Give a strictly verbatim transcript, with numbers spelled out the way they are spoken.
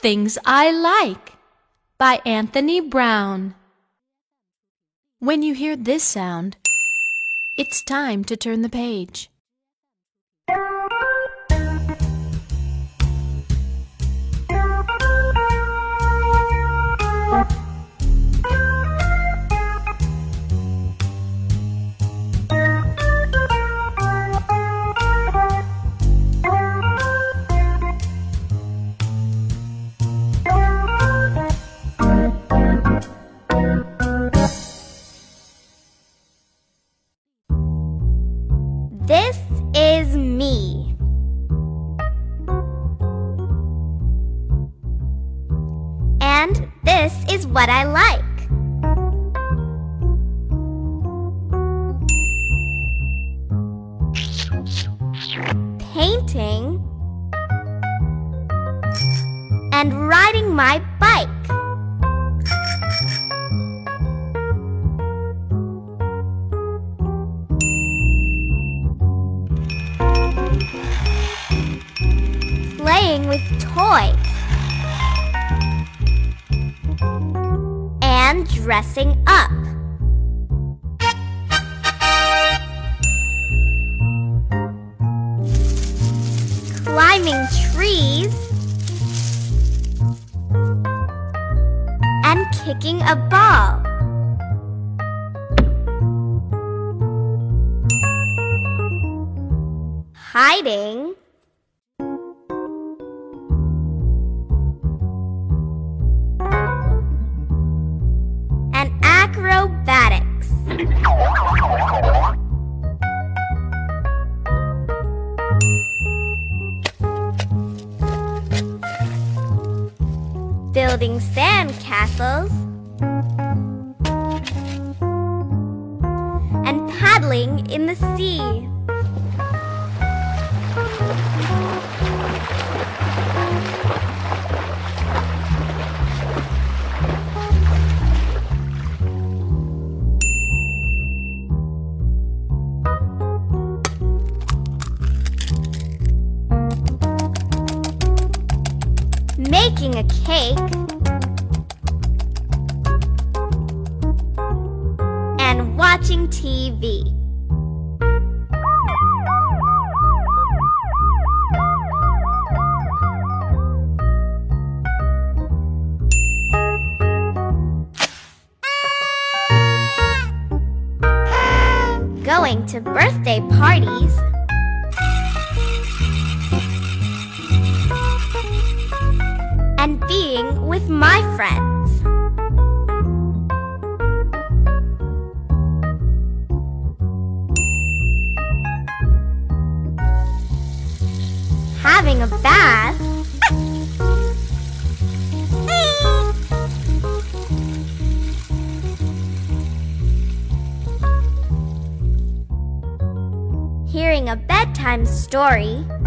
Things I Like by Anthony Brown. When you hear this sound, it's time to turn the page. This is me. And this is what I like. Painting and riding my bike. Playing with toys and dressing up. Climbing trees and kicking a ball. Hiding acrobatics. Building sand castles and paddling in the sea. Making a cake and watching T V. Going to birthday parties and being with my friends. Having a bath Hearing a bedtime story